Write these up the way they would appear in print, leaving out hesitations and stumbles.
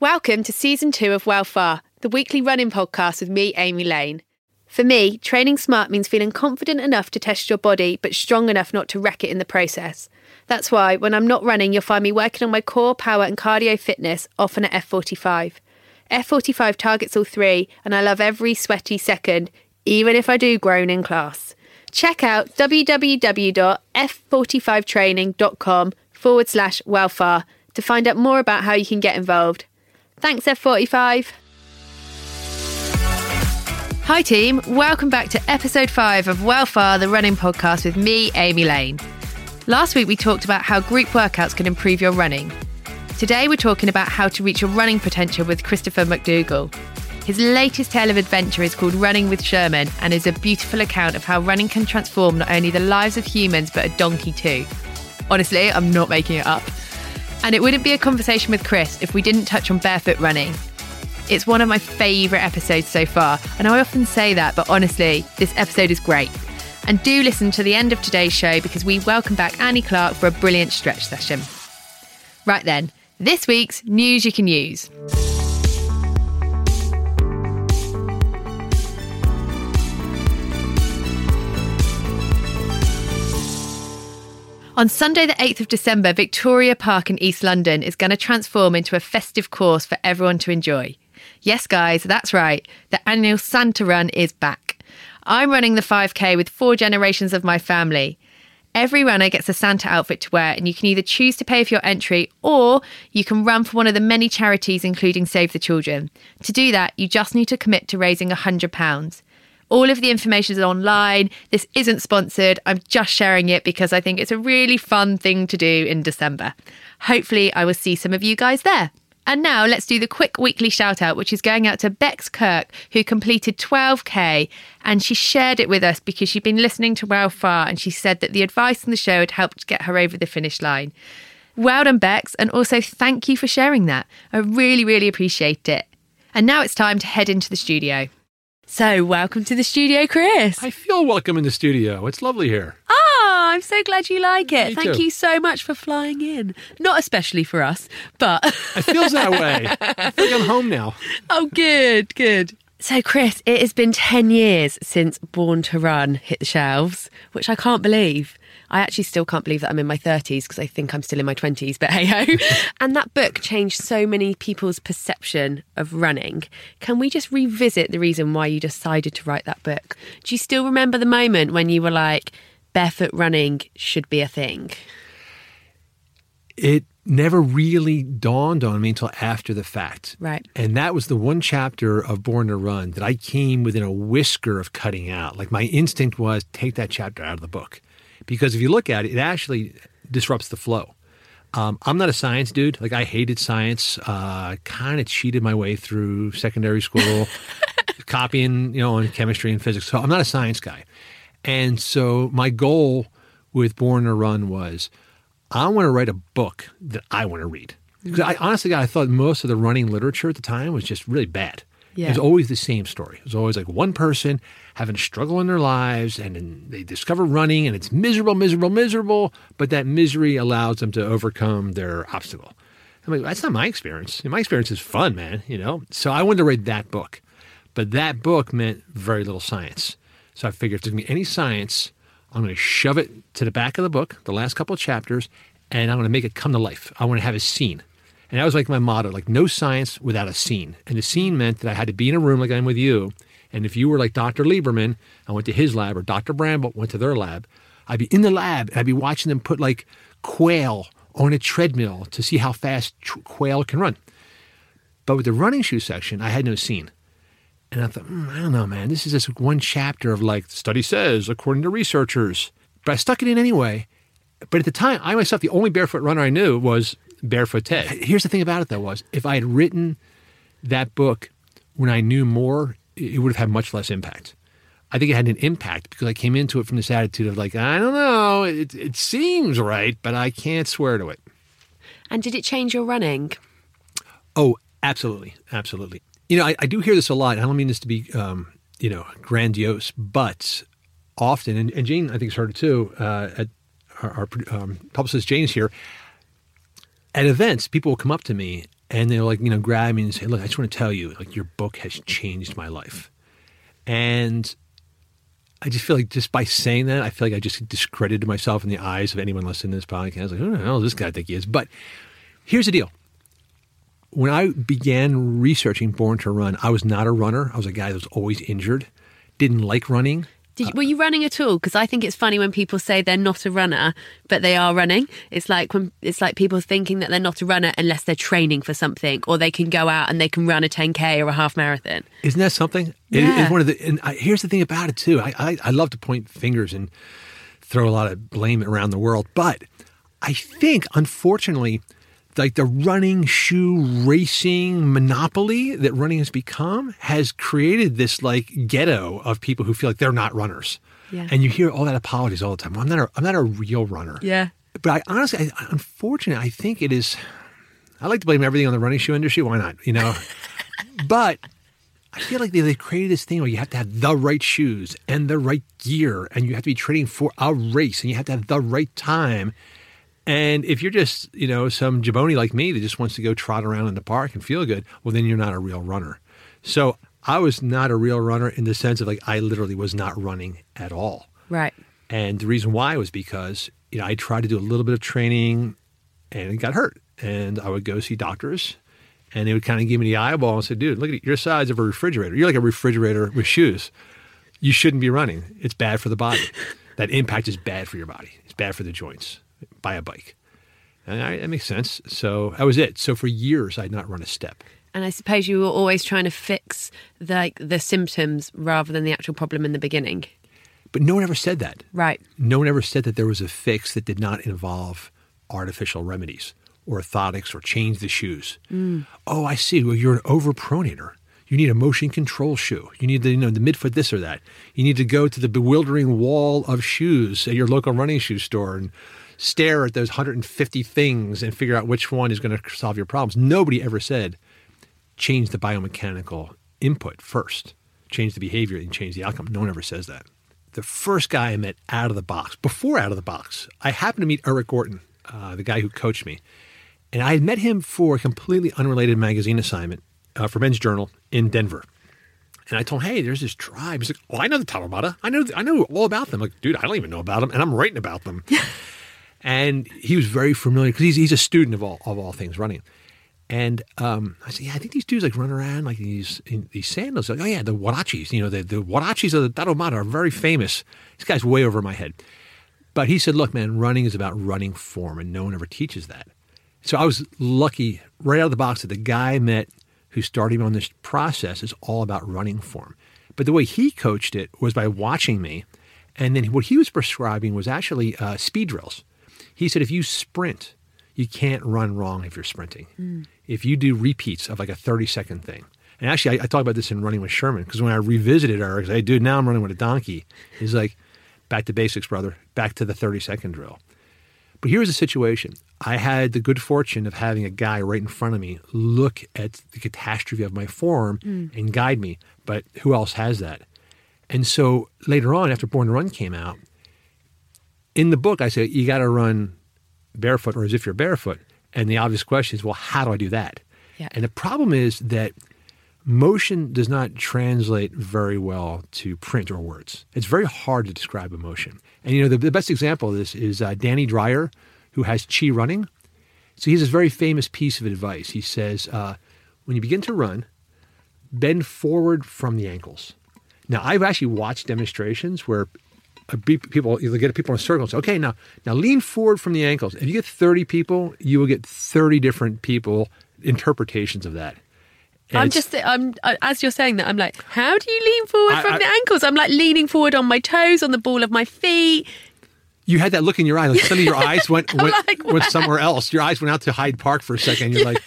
Welcome to Season 2 of Wellfar, the weekly running podcast with me, Amy Lane. For me, training smart means feeling confident enough to test your body, but strong enough not to wreck it in the process. That's why, when I'm not running, you'll find me working on my core, power and cardio fitness, often at F45. F45 targets all three, and I love every sweaty second, even if I do groan in class. Check out www.f45training.com/Wellfar to find out more about how you can get involved. Thanks, F45. Hi team, welcome back to episode 5 of Wellfar, the running podcast with me, Amy Lane. Last week we talked about how group workouts can improve your running. Today we're talking about how to reach your running potential with Christopher McDougall. His latest tale of adventure is called Running with Sherman and is a beautiful account of how running can transform not only the lives of humans but a donkey too. Honestly, I'm not making it up. And it wouldn't be a conversation with Chris if we didn't touch on barefoot running. It's one of my favourite episodes so far, and I often say that, but honestly, this episode is great. And do listen to the end of today's show because we welcome back Annie Clark for a brilliant stretch session. Right then, this week's News You Can Use. On Sunday the 8th of December, Victoria Park in East London is going to transform into a festive course for everyone to enjoy. Yes guys, that's right, the annual Santa Run is back. I'm running the 5k with 4 generations of my family. Every runner gets a Santa outfit to wear and you can either choose to pay for your entry or you can run for one of the many charities including Save the Children. To do that, you just need to commit to raising £100. All of the information is online. This isn't sponsored. I'm just sharing it because I think it's a really fun thing to do in December. Hopefully I will see some of you guys there. And now let's do the quick weekly shout out, which is going out to Bex Kirk, who completed 12k and she shared it with us because she'd been listening to Wellfar and she said that the advice on the show had helped get her over the finish line. Well done, Bex. And also thank you for sharing that. I really, appreciate it. And now it's time to head into the studio. So, welcome to the studio, Chris. I feel welcome in the studio. It's lovely here. Ah, I'm so glad you like it. Thank you so much for flying in. Not especially for us, but... It feels that way. I think I'm home now. Oh, good, good. So, Chris, it has been 10 years since Born to Run hit the shelves, which I can't believe. I actually still can't believe that I'm in my 30s because I think I'm still in my 20s, but hey-ho. And that book changed so many people's perception of running. Can we just revisit the reason why you decided to write that book? Do you still remember the moment when you were like, barefoot running should be a thing? It never really dawned on me until after the fact. Right. And that was the one chapter of Born to Run that I came within a whisker of cutting out. Like my instinct was, take that chapter out of the book. Because if you look at it, it actually disrupts the flow. I'm not a science dude. Like, I hated science. Kind of cheated my way through secondary school, copying, in chemistry and physics. So I'm not a science guy. And so my goal with Born to Run was, I want to write a book that I want to read. Because I honestly, I thought most of the running literature at the time was just really bad. Yeah. It was always the same story. It was always like one person having a struggle in their lives and then they discover running and it's miserable, but that misery allows them to overcome their obstacle. I'm like, that's not my experience. My experience is fun, man, So I wanted to read that book. But that book meant very little science. So I figured if there's going to be any science, I'm going to shove it to the back of the book, the last couple of chapters, and I'm going to make it come to life. I want to have a scene. And that was like my motto, like no science without a scene. And the scene meant that I had to be in a room like I'm with you. And if you were like Dr. Lieberman, I went to his lab, or Dr. Bramble went to their lab, I'd be in the lab and I'd be watching them put like quail on a treadmill to see how fast quail can run. But with the running shoe section, I had no scene. And I thought, I don't know, man, this is just one chapter of like, study says, according to researchers. But I stuck it in anyway. But at the time, I myself, the only barefoot runner I knew was barefooted. Here's the thing about it, though, was if I had written that book when I knew more, it would have had much less impact. I think it had an impact because I came into it from this attitude of like, I don't know, it seems right, but I can't swear to it. And did it change your running? Oh, absolutely. Absolutely. You know, I do hear this a lot. I don't mean this to be, grandiose, but often, and Jane, I think, has heard it too, at our publicist Jane's here, at events, people will come up to me and they'll grab me and say, look, I just want to tell you, your book has changed my life. And I just feel like just by saying that, I feel like I just discredited myself in the eyes of anyone listening to this podcast. Like, I don't know how this guy think he is. But here's the deal. When I began researching Born to Run, I was not a runner. I was a guy that was always injured, didn't like running. Were you running at all? Because I think it's funny when people say they're not a runner, but they are running. It's like people thinking that they're not a runner unless they're training for something, or they can go out and they can run a 10K or a half marathon. Isn't that something? Yeah. It's one of the. And here's the thing about it too. I love to point fingers and throw a lot of blame around the world, but I think unfortunately, like the running shoe racing monopoly that running has become has created this ghetto of people who feel like they're not runners. Yeah. And you hear all that apologies all the time. Well, I'm not a real runner. Yeah. But I honestly, unfortunately, I think it is, I like to blame everything on the running shoe industry. Why not? But I feel like they created this thing where you have to have the right shoes and the right gear and you have to be training for a race and you have to have the right time. And if you're just, some jaboni like me that just wants to go trot around in the park and feel good, well, then you're not a real runner. So I was not a real runner in the sense of I literally was not running at all. Right. And the reason why was because, I tried to do a little bit of training and it got hurt. And I would go see doctors and they would kind of give me the eyeball and say, dude, look at your size of a refrigerator. You're like a refrigerator with shoes. You shouldn't be running. It's bad for the body. That impact is bad for your body. It's bad for the joints. Buy a bike. And that makes sense. So that was it. So for years, I had not run a step. And I suppose you were always trying to fix the symptoms rather than the actual problem in the beginning. But no one ever said that. Right. No one ever said that there was a fix that did not involve artificial remedies, orthotics, or change the shoes. Mm. Oh, I see. Well, you're an overpronator. You need a motion control shoe. You need the midfoot this or that. You need to go to the bewildering wall of shoes at your local running shoe store and stare at those 150 things and figure out which one is going to solve your problems. Nobody ever said, change the biomechanical input first. Change the behavior and change the outcome. No one ever says that. The first guy I met before Out of the Box, I happened to meet Eric Orton, the guy who coached me. And I had met him for a completely unrelated magazine assignment for Men's Journal in Denver. And I told him, hey, there's this tribe. He's like, oh, I know the Taramata. I know all about them. I'm like, dude, I don't even know about them. And I'm writing about them. And he was very familiar because he's a student of all things running. And I said, yeah, I think these dudes run around in these sandals. Like, oh yeah, the Warachis. The Warachis of the Tarahumara are very famous. This guy's way over my head. But he said, look, man, running is about running form, and no one ever teaches that. So I was lucky right out of the box that the guy I met who started me on this process is all about running form. But the way he coached it was by watching me, and then what he was prescribing was actually speed drills. He said, if you sprint, you can't run wrong if you're sprinting. Mm. If you do repeats of a 30-second thing. And actually, I talk about this in Running with Sherman, because when I revisited Eric, I said, hey, dude, now I'm running with a donkey. He's like, back to basics, brother. Back to the 30-second drill. But here's the situation. I had the good fortune of having a guy right in front of me look at the catastrophe of my form and guide me. But who else has that? And so later on, after Born to Run came out, in the book, I say, you got to run barefoot or as if you're barefoot. And the obvious question is, well, how do I do that? Yeah. And the problem is that motion does not translate very well to print or words. It's very hard to describe emotion. And, the best example of this is Danny Dreyer, who has Chi Running. So he has this very famous piece of advice. He says, when you begin to run, bend forward from the ankles. Now, I've actually watched demonstrations where you'll get people in a circle and say, okay, now lean forward from the ankles. If you get 30 people, you will get 30 different people interpretations of that. And as you're saying that, I'm like, how do you lean forward from the ankles? I'm leaning forward on my toes, on the ball of my feet. you had that look in your eye. Like suddenly your eyes went somewhere else. Your eyes went out to Hyde Park for a second. You're like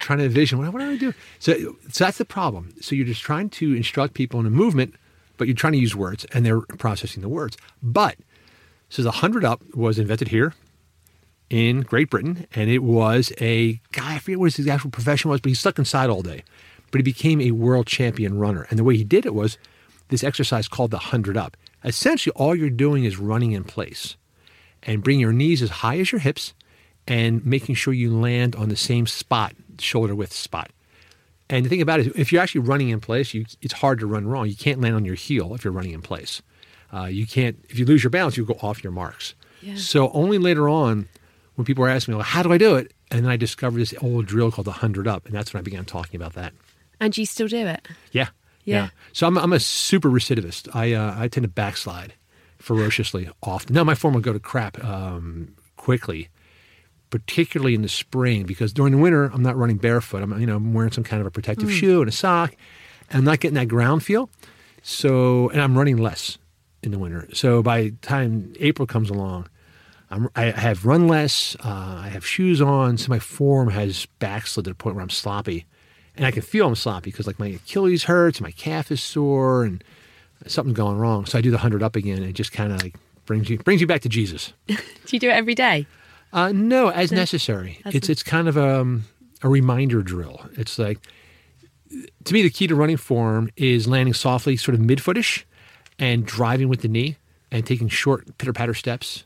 trying to envision, what do I do? So that's the problem. So you're just trying to instruct people in a movement, but you're trying to use words and they're processing the words. But so the 100 up was invented here in Great Britain, and it was a guy, I forget what his actual profession was, but he stuck inside all day. But he became a world champion runner. And the way he did it was this exercise called the 100 up. Essentially, all you're doing is running in place and bringing your knees as high as your hips and making sure you land on the same spot, shoulder width spot. And the thing about it is, if you're actually running in place, it's hard to run wrong. You can't land on your heel if you're running in place. You can't, if you lose your balance, you'll go off your marks. Yeah. So only later on, when people were asking me, like, how do I do it? And then I discovered this old drill called the 100 up, and that's when I began talking about that. And you still do it? Yeah. So I'm a super recidivist. I tend to backslide ferociously often. Now my form will go to crap quickly, particularly in the spring, because during the winter I'm not running barefoot. I'm wearing some kind of a protective shoe and a sock, and I'm not getting that ground feel. So, and I'm running less in the winter. So by the time April comes along, I have run less. I have shoes on, so my form has backslid to the point where I'm sloppy. And I can feel I'm sloppy because, like, my Achilles hurts, my calf is sore, and something's going wrong. So I do the 100 up again, and it just kind of like brings you back to Jesus. Do you do it every day? No, as necessary. It's kind of a reminder drill. It's like, to me, the key to running form is landing softly, sort of midfootish, and driving with the knee, and taking short pitter-patter steps,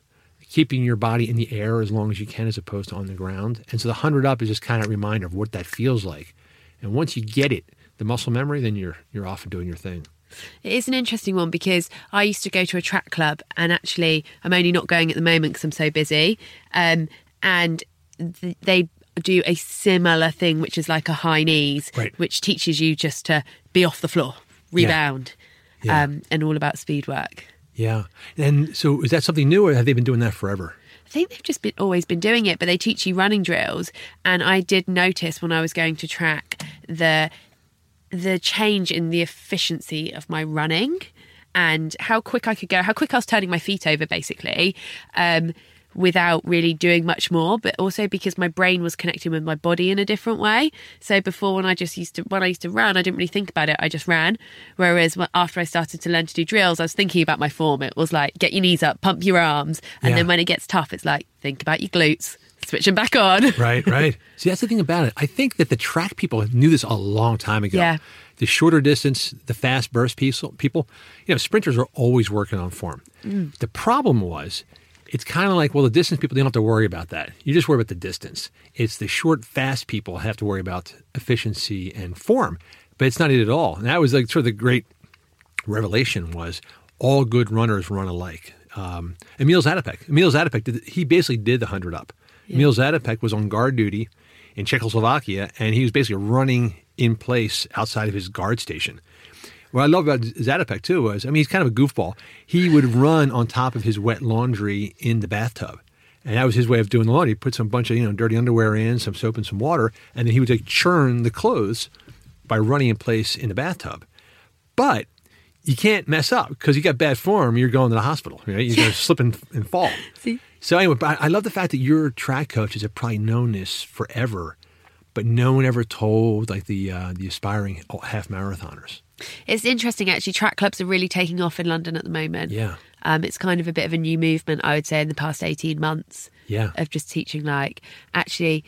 keeping your body in the air as long as you can as opposed to on the ground. And so the 100 up is just kind of a reminder of what that feels like. And once you get it, the muscle memory, then you're off and doing your thing. It is an interesting one because I used to go to a track club, and actually I'm only not going at the moment because I'm so busy. And they do a similar thing, which is like a high knees, right, which teaches you just to be off the floor, rebound, and all about speed work. Yeah. And so is that something new, or have they been doing that forever? I think they've just always been doing it, but they teach you running drills. And I did notice when I was going to track the change in the efficiency of my running and how quick I could go, how quick I was turning my feet over, basically, without really doing much more, but also because my brain was connecting with my body in a different way. So before, when I used to run, I didn't really think about it. I just ran. Whereas after I started to learn to do drills, I was thinking about my form. It was like, get your knees up, pump your arms. And then when it gets tough, it's like, think about your glutes, switch them back on. Right. See, that's the thing about it. I think that the track people knew this a long time ago. Yeah. The shorter distance, the fast burst people, sprinters are always working on form. Mm. The problem was, it's kind of like, well, the distance people, they don't have to worry about that. You just worry about the distance. It's the short, fast people have to worry about efficiency and form, but it's not it at all. And that was like sort of the great revelation was all good runners run alike. Emil Zátopek, he basically did the 100 up. Yeah. Emil Zátopek was on guard duty in Czechoslovakia, and he was basically running in place outside of his guard station. What I love about Zátopek, too, was, he's kind of a goofball. He would run on top of his wet laundry in the bathtub. And that was his way of doing the laundry. He put some bunch of, dirty underwear in, some soap and some water, and then he would like churn the clothes by running in place in the bathtub. But you can't mess up because you got bad form. You're going to the hospital. Right? You're going to slip and fall. See? So anyway, I love the fact that your track coaches have probably known this forever, but no one ever told like the aspiring half marathoners. It's interesting, actually. Track clubs are really taking off in London at the moment. Yeah. It's kind of a bit of a new movement, I would say, in the past 18 months. Yeah. Of just teaching, like, actually,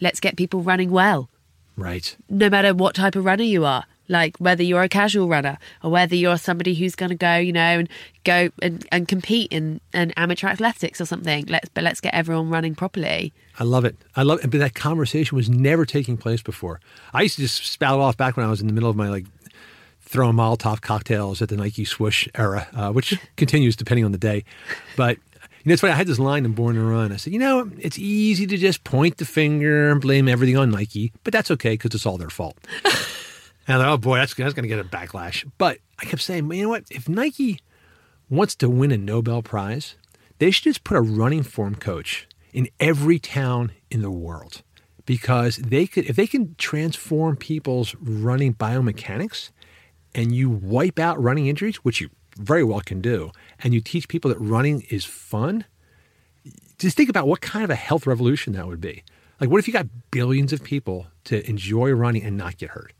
let's get people running well. Right. No matter what type of runner you are, like whether you're a casual runner or whether you're somebody who's going to go and compete in amateur athletics or something. Let's get everyone running properly. I love it. But that conversation was never taking place before. I used to just spout off back when I was in the middle of my throwing Molotov cocktails at the Nike swoosh era, which continues depending on the day. But it's funny, I had this line in Born to Run. I said, it's easy to just point the finger and blame everything on Nike, but that's okay because it's all their fault. And I thought, oh boy, that's going to get a backlash. But I kept saying, you know what? If Nike wants to win a Nobel Prize, they should just put a running form coach in every town in the world, because if they can transform people's running biomechanics, and you wipe out running injuries, which you very well can do, and you teach people that running is fun, just think about what kind of a health revolution that would be. Like, what if you got billions of people to enjoy running and not get hurt?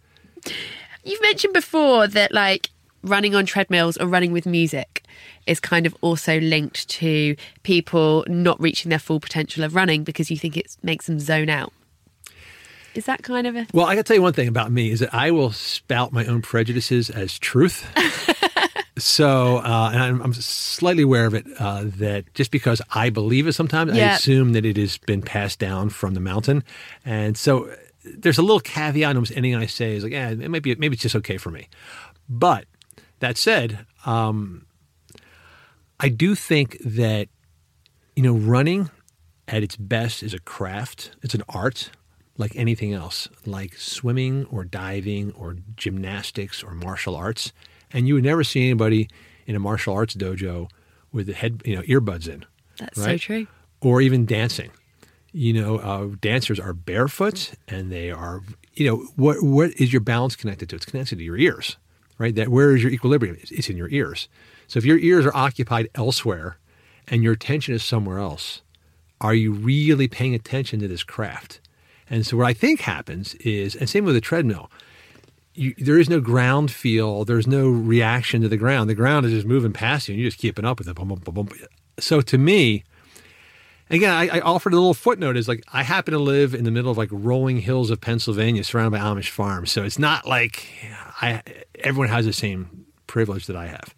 You've mentioned before that, like, running on treadmills or running with music is kind of also linked to people not reaching their full potential of running because you think it makes them zone out. Is that kind of a... Well, I got to tell you one thing about me is that I will spout my own prejudices as truth. So, and I'm slightly aware of it, that just because I believe it sometimes, I assume that it has been passed down from the mountain. And so there's a little caveat almost anything I say is like, yeah, it might be, maybe it's just okay for me. But that said, I do think that, you know, running at its best is a craft. It's an art like anything else, like swimming or diving or gymnastics or martial arts. And you would never see anybody in a martial arts dojo with the head, you know, earbuds in. That's right? So true. Or even dancing. You know, dancers are barefoot, and they are, you know, what is your balance connected to? It's connected to your ears, right? That where is your equilibrium? It's in your ears. So if your ears are occupied elsewhere, and your attention is somewhere else, are you really paying attention to this craft? And so what I think happens is, and same with the treadmill. There is no ground feel. There's no reaction to the ground. The ground is just moving past you, and you're just keeping up with it. Bum, bum, bum, bum. So to me, again, I offered a little footnote. Is like I happen to live in the middle of like rolling hills of Pennsylvania, surrounded by Amish farms. So it's not like everyone has the same privilege that I have.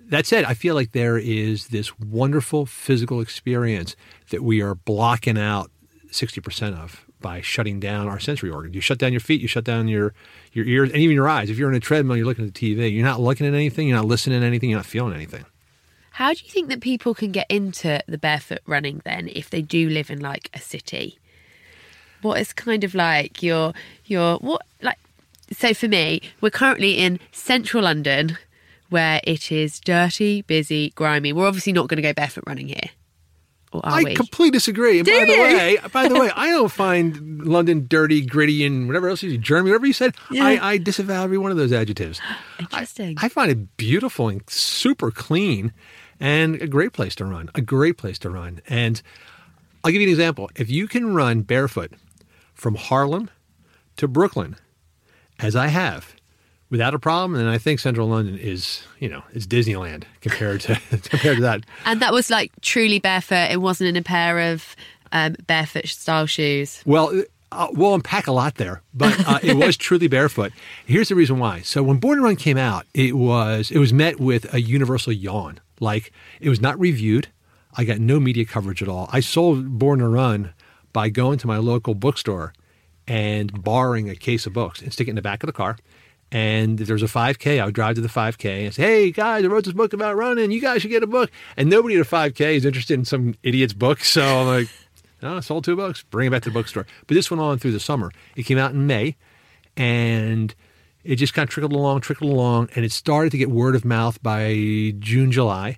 That said, I feel like there is this wonderful physical experience that we are blocking out 60% of by shutting down our sensory organs. You shut down your feet, you shut down your ears, and even your eyes. If you're on a treadmill, you're looking at the TV. You're not looking at anything. You're not listening to anything. You're not feeling anything. How do you think that people can get into the barefoot running then if they do live in, like, a city? What is kind of like your what, like, so for me, we're currently in central London where it is dirty, busy, grimy. We're obviously not going to go barefoot running here. I completely disagree. And by the way, I don't find London dirty, gritty, and whatever else you said, German, whatever you said. Yeah. I disavow every one of those adjectives. Interesting. I find it beautiful and super clean and a great place to run. And I'll give you an example. If you can run barefoot from Harlem to Brooklyn, as I have, without a problem, and I think central London is, you know, it's Disneyland compared to that. And that was like truly barefoot. It wasn't in a pair of barefoot style shoes. Well, we'll unpack a lot there, but it was truly barefoot. Here's the reason why. So when Born to Run came out, it was met with a universal yawn. Like, it was not reviewed. I got no media coverage at all. I sold Born to Run by going to my local bookstore and borrowing a case of books and stick it in the back of the car. And if there was a 5K, I would drive to the 5K and say, hey, guys, I wrote this book about running. You guys should get a book. And nobody at a 5K is interested in some idiot's book. So I'm like, no, I sold 2 books. Bring it back to the bookstore. But this went on through the summer. It came out in May. And it just kind of trickled along. And it started to get word of mouth by June, July.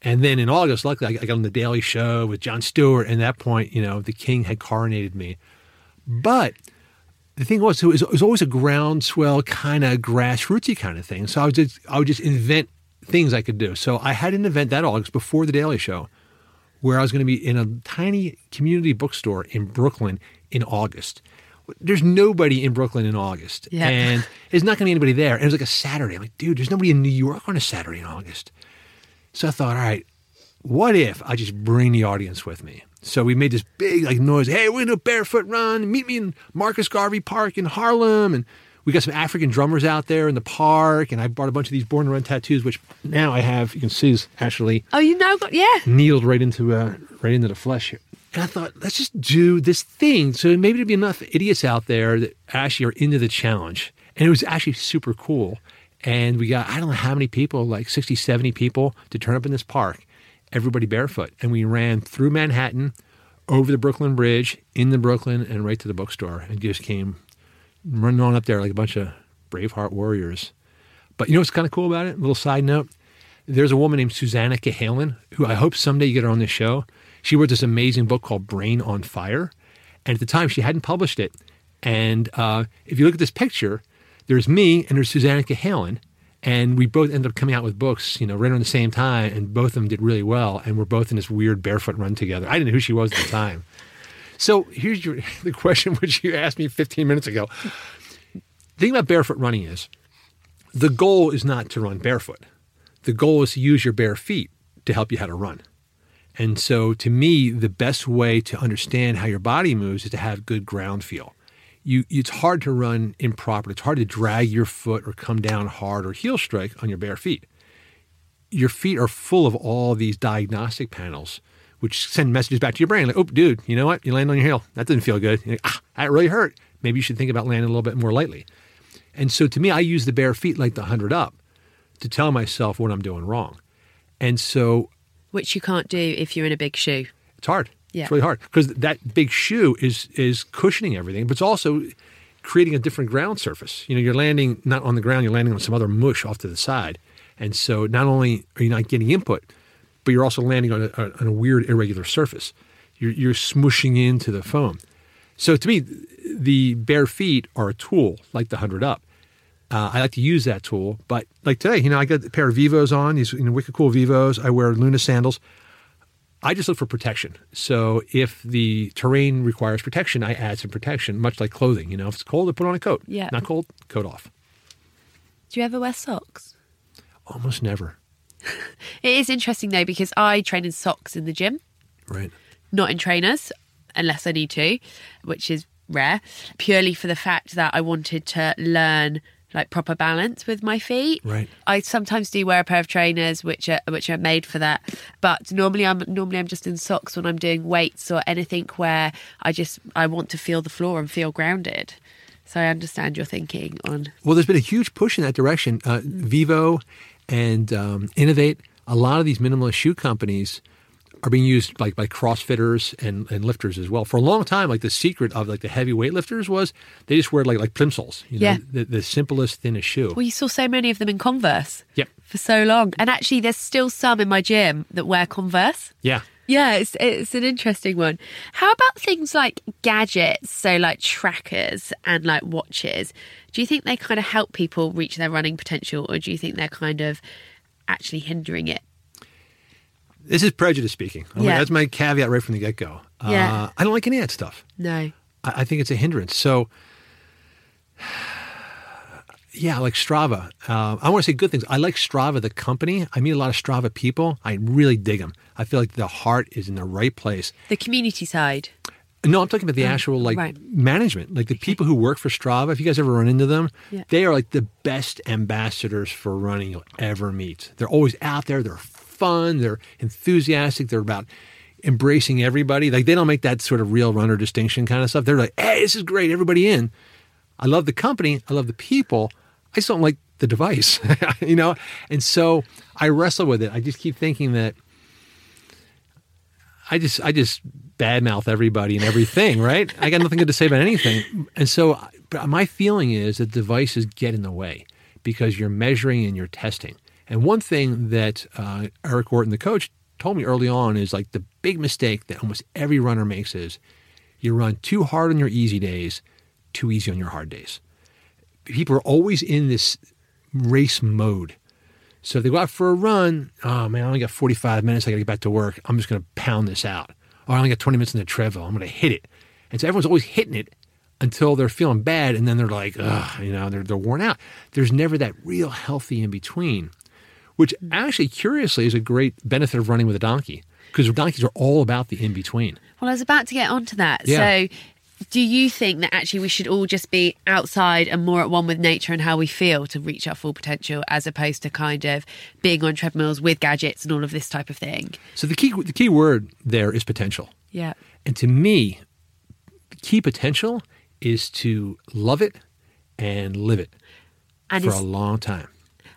And then in August, luckily, I got on The Daily Show with Jon Stewart. And at that point, you know, the king had coronated me. But... the thing was, it was always a groundswell kind of grassrootsy kind of thing. So I would just invent things I could do. So I had an event that August before The Daily Show where I was going to be in a tiny community bookstore in Brooklyn in August. There's nobody in Brooklyn in August. Yeah. And there's not going to be anybody there. And it was like a Saturday. I'm like, dude, there's nobody in New York on a Saturday in August. So I thought, all right, what if I just bring the audience with me? So we made this big like noise. Hey, we're going to do a barefoot run. Meet me in Marcus Garvey Park in Harlem. And we got some African drummers out there in the park. And I bought a bunch of these Born to Run tattoos, which now I have. You can see is actually needled right into the flesh here. And I thought, let's just do this thing. So maybe there'd be enough idiots out there that actually are into the challenge. And it was actually super cool. And we got, I don't know how many people, like 60, 70 people to turn up in this park. Everybody barefoot. And we ran through Manhattan, over the Brooklyn Bridge, into Brooklyn, and right to the bookstore. And just came running on up there like a bunch of Braveheart warriors. But you know what's kind of cool about it? A little side note. There's a woman named Susanna Cahalan, who I hope someday you get her on this show. She wrote this amazing book called Brain on Fire. And at the time, she hadn't published it. And if you look at this picture, there's me and there's Susanna Cahalan. And we both ended up coming out with books, you know, right around the same time, and both of them did really well, and we're both in this weird barefoot run together. I didn't know who she was at the time. So here's the question which you asked me 15 minutes ago. The thing about barefoot running is the goal is not to run barefoot. The goal is to use your bare feet to help you how to run. And so to me, the best way to understand how your body moves is to have good ground feel. It's hard to run improper. It's hard to drag your foot or come down hard or heel strike on your bare feet. Your feet are full of all these diagnostic panels, which send messages back to your brain. Like, oh, dude, you know what? You landed on your heel. That doesn't feel good. You're like, that really hurt. Maybe you should think about landing a little bit more lightly. And so to me, I use the bare feet like the 100 up to tell myself what I'm doing wrong. And so... which you can't do if you're in a big shoe. It's hard. Yeah. It's really hard because that big shoe is cushioning everything, but it's also creating a different ground surface. You know, you're landing not on the ground, you're landing on some other mush off to the side. And so not only are you not getting input, but you're also landing on a weird irregular surface. You're smooshing into the foam. So to me, the bare feet are a tool like the 100 up. I like to use that tool, but like today, you know, I got a pair of Vivos on, these wicked cool Vivos. I wear Luna sandals. I just look for protection. So if the terrain requires protection, I add some protection, much like clothing. You know, if it's cold, I put on a coat. Yeah. Not cold, coat off. Do you ever wear socks? Almost never. It is interesting, though, because I train in socks in the gym. Right. Not in trainers, unless I need to, which is rare, purely for the fact that I wanted to learn like proper balance with my feet. Right. I sometimes do wear a pair of trainers which are made for that. But normally I'm just in socks when I'm doing weights or anything where I want to feel the floor and feel grounded. So I understand your thinking on... Well, there's been a huge push in that direction. Vivo and Innovate, a lot of these minimalist shoe companies are being used like by CrossFitters and lifters as well. For a long time, like the secret of like the heavy weightlifters was they just wear like plimsolls, you know, the simplest, thinnest shoe. Well, you saw so many of them in Converse for so long. And actually, there's still some in my gym that wear Converse. Yeah. Yeah, it's an interesting one. How about things like gadgets, so like trackers and like watches? Do you think they kind of help people reach their running potential, or do you think they're kind of actually hindering it? This is prejudice speaking. That's my caveat right from the get-go. I don't like any of that stuff. No. I think it's a hindrance. So, yeah, like Strava. I want to say good things. I like Strava, the company. I meet a lot of Strava people. I really dig them. I feel like the heart is in the right place. The community side. No, I'm talking about the actual management, like the people who work for Strava. If you guys ever run into them, they are like the best ambassadors for running you'll ever meet. They're always out there. They're fun, they're enthusiastic, they're about embracing everybody. Like, they don't make that sort of real runner distinction kind of stuff. They're like, hey, this is great, everybody in. I love the company, I love the people, I just don't like the device, you know? And so I wrestle with it. I just keep thinking that I just badmouth everybody and everything, right? I got nothing good to say about anything. And so, but my feeling is that devices get in the way because you're measuring and you're testing. And one thing that Eric Orton, the coach, told me early on is like the big mistake that almost every runner makes is you run too hard on your easy days, too easy on your hard days. People are always in this race mode. So if they go out for a run, oh man, I only got 45 minutes, I got to get back to work. I'm just going to pound this out. Or I only got 20 minutes in the treadmill, I'm going to hit it. And so everyone's always hitting it until they're feeling bad, and then they're like, ugh, you know, they're worn out. There's never that real healthy in between, which actually, curiously, is a great benefit of running with a donkey, because donkeys are all about the in-between. Well, I was about to get onto that. Yeah. So do you think that actually we should all just be outside and more at one with nature and how we feel to reach our full potential, as opposed to kind of being on treadmills with gadgets and all of this type of thing? So the key word there is potential. Yeah. And to me, the key potential is to love it and live it for a long time.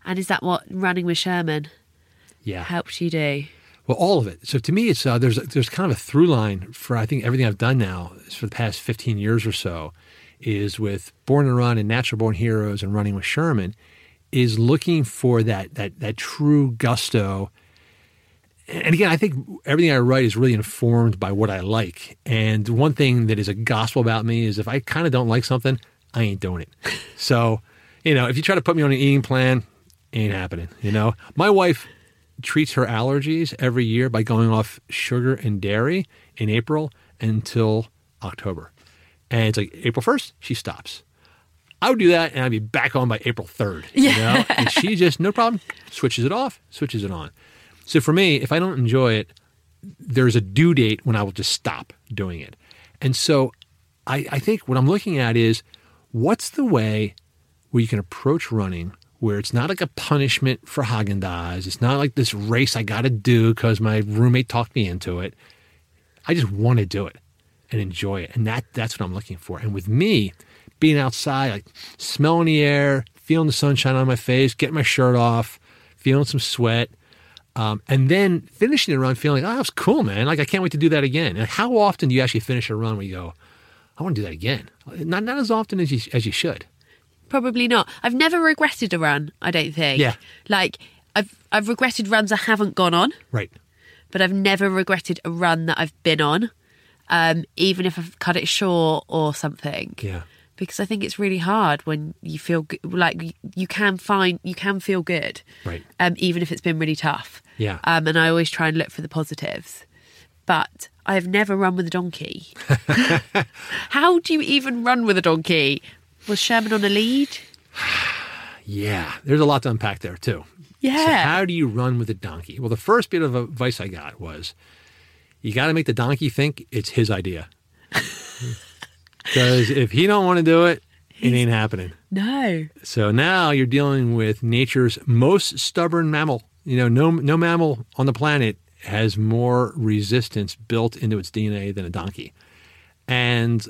And is that what Running with Sherman helps you do? Well, all of it. So to me, it's there's kind of a through line for, I think, everything I've done now for the past 15 years or so is with Born to Run and Natural Born Heroes and Running with Sherman is looking for that true gusto. And again, I think everything I write is really informed by what I like. And one thing that is a gospel about me is if I kind of don't like something, I ain't doing it. So, you know, if you try to put me on an eating plan... ain't happening, you know? My wife treats her allergies every year by going off sugar and dairy in April until October. And it's like April 1st, she stops. I would do that, and I'd be back on by April 3rd, you know? And she just, no problem, switches it off, switches it on. So for me, if I don't enjoy it, there's a due date when I will just stop doing it. And so I think what I'm looking at is, what's the way where you can approach running where it's not like a punishment for Haagen-Dazs, it's not like this race I got to do because my roommate talked me into it. I just want to do it and enjoy it. And that's what I'm looking for. And with me, being outside, like smelling the air, feeling the sunshine on my face, getting my shirt off, feeling some sweat, and then finishing the run feeling, oh, that was cool, man. Like, I can't wait to do that again. And how often do you actually finish a run where you go, I want to do that again? Not as often as you should. Probably not. I've never regretted a run, I don't think. Yeah. Like, I've regretted runs I haven't gone on. Right. But I've never regretted a run that I've been on, even if I've cut it short or something. Yeah. Because I think it's really hard when you feel like you can feel good. Right. Even if it's been really tough. Yeah. And I always try and look for the positives. But I have never run with a donkey. How do you even run with a donkey? Was Sherman on a lead? Yeah, there's a lot to unpack there too. Yeah. So how do you run with a donkey? Well, the first bit of advice I got was, you got to make the donkey think it's his idea. Because if he don't want to do it, it ain't happening. No. So now you're dealing with nature's most stubborn mammal. You know, no mammal on the planet has more resistance built into its DNA than a donkey. And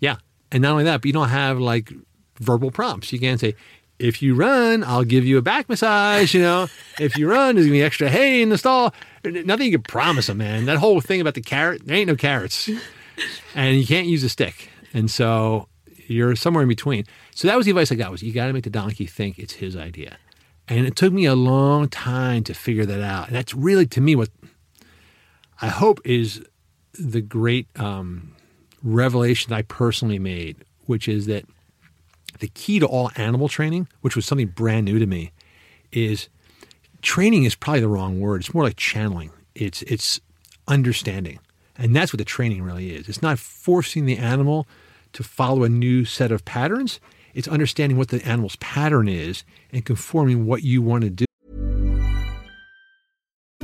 yeah. And not only that, but you don't have like verbal prompts. You can't say, if you run, I'll give you a back massage, you know. If you run, there's going to be extra hay in the stall. Nothing you can promise them, man. That whole thing about the carrot, there ain't no carrots. And you can't use a stick. And so you're somewhere in between. So that was the advice I got, was you got to make the donkey think it's his idea. And it took me a long time to figure that out. And that's really, to me, what I hope is the great... revelation I personally made, which is that the key to all animal training, which was something brand new to me, is training is probably the wrong word. It's more like channeling. It's understanding. And that's what the training really is. It's not forcing the animal to follow a new set of patterns. It's understanding what the animal's pattern is and conforming what you want to do.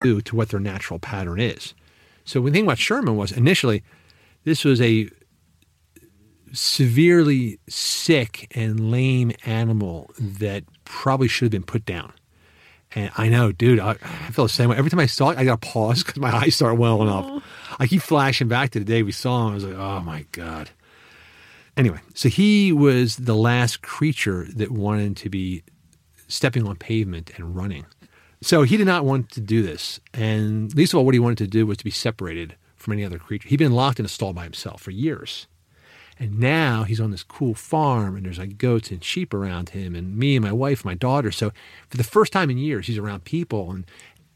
Due to what their natural pattern is. So the thing about Sherman was, initially, this was a severely sick and lame animal that probably should have been put down. And I know, dude, I feel the same way. Every time I saw it, I got to pause because my eyes start welling up. I keep flashing back to the day we saw him. I was like, oh my God. Anyway, so he was the last creature that wanted to be stepping on pavement and running. So he did not want to do this. And least of all, what he wanted to do was to be separated from any other creature. He'd been locked in a stall by himself for years. And now he's on this cool farm, and there's like goats and sheep around him, and me and my wife and my daughter. So for the first time in years, he's around people and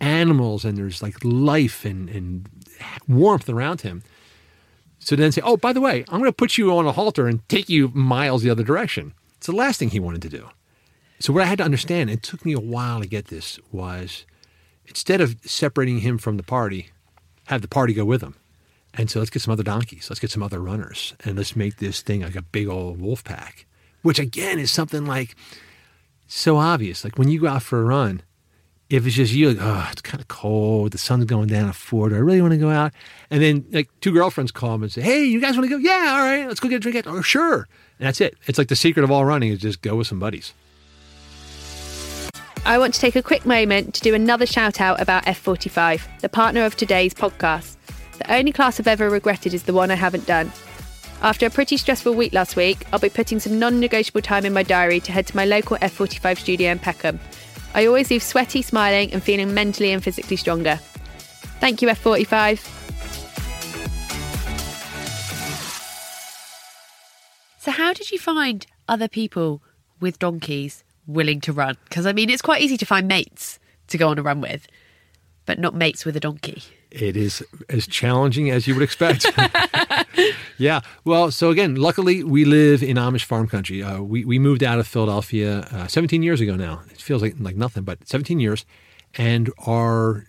animals, and there's like life and warmth around him. So then say, oh, by the way, I'm going to put you on a halter and take you miles the other direction. It's the last thing he wanted to do. So what I had to understand, it took me a while to get this, was instead of separating him from the party, have the party go with him. And so let's get some other donkeys. Let's get some other runners. And let's make this thing like a big old wolf pack, which again is something like so obvious. Like when you go out for a run, if it's just you, like, oh, it's kind of cold. The sun's going down at 4. Do I really want to go out? And then like two girlfriends call him and say, hey, you guys want to go? Yeah, all right. Let's go get a drink. Oh, sure. And that's it. It's like the secret of all running is just go with some buddies. I want to take a quick moment to do another shout out about F45, the partner of today's podcast. The only class I've ever regretted is the one I haven't done. After a pretty stressful week last week, I'll be putting some non-negotiable time in my diary to head to my local F45 studio in Peckham. I always leave sweaty, smiling and feeling mentally and physically stronger. Thank you, F45. So how did you find other people with donkeys willing to run? Because, I mean, it's quite easy to find mates to go on a run with, but not mates with a donkey. It is as challenging as you would expect. Yeah. Well, so again, luckily we live in Amish farm country. We moved out of Philadelphia 17 years ago now. It feels like nothing, but 17 years. And where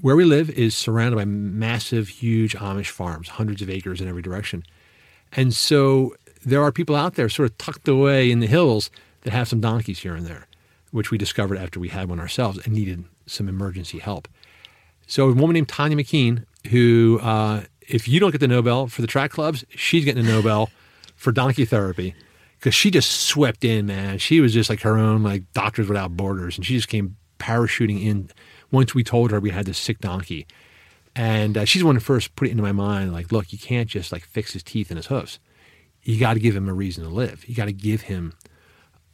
we live is surrounded by massive, huge Amish farms, hundreds of acres in every direction. And so there are people out there sort of tucked away in the hills that have some donkeys here and there, which we discovered after we had one ourselves and needed some emergency help. So a woman named Tanya McKean, who, if you don't get the Nobel for the track clubs, she's getting a Nobel for donkey therapy, because she just swept in, man. She was just like her own, like Doctors Without Borders, and she just came parachuting in once we told her we had this sick donkey. And she's the one who first put it into my mind, like, look, you can't just like fix his teeth and his hooves. You got to give him a reason to live. You got to give him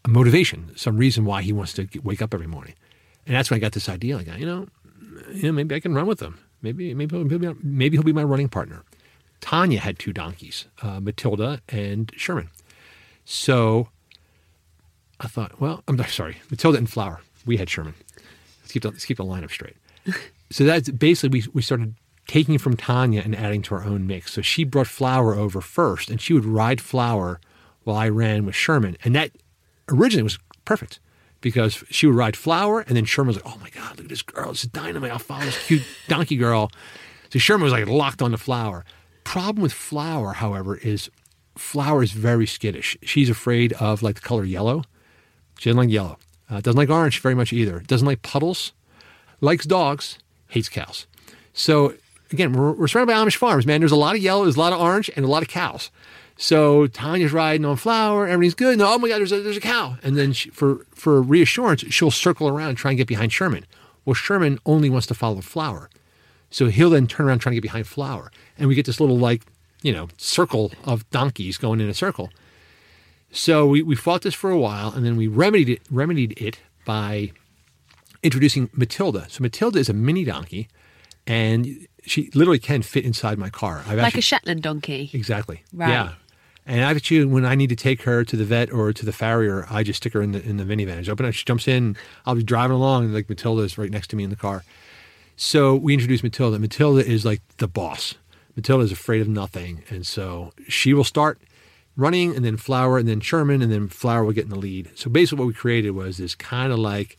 a motivation, some reason why he wants to wake up every morning. And that's when I got this idea, like, you know, maybe I can run with him. Maybe he'll be my running partner. Tanya had two donkeys, Matilda and Sherman. So I thought, well, I'm sorry, Matilda and Flower. We had Sherman. Let's keep the lineup straight. So that's basically we started taking from Tanya and adding to our own mix. So she brought Flower over first, and she would ride Flower while I ran with Sherman. And that originally was perfect, because she would ride Flower, and then Sherman was like, oh my God, look at this girl. This is dynamite. I'll follow this cute donkey girl. So Sherman was like locked onto Flower. Problem with Flower, however, is Flower is very skittish. She's afraid of like the color yellow. She doesn't like yellow. Doesn't like orange very much either. Doesn't like puddles. Likes dogs. Hates cows. So again, we're surrounded by Amish farms, man. There's a lot of yellow, there's a lot of orange, and a lot of cows. So Tanya's riding on Flower, everything's good. And, oh my God, there's a cow. And then she, for reassurance, she'll circle around and try and get behind Sherman. Well, Sherman only wants to follow Flower. So he'll then turn around trying to get behind Flower. And we get this little, like, you know, circle of donkeys going in a circle. So we fought this for a while, and then we remedied it by introducing Matilda. So Matilda is a mini donkey, and she literally can fit inside my car. Like a Shetland donkey. Exactly. Right. Yeah. And I've actually, when I need to take her to the vet or to the farrier, I just stick her in the minivan. I just open up, she jumps in. I'll be driving along, and like Matilda's right next to me in the car. So we introduced Matilda. Matilda is like the boss. Matilda is afraid of nothing, and so she will start running, and then Flower, and then Sherman, and then Flower will get in the lead. So basically, what we created was this kind of like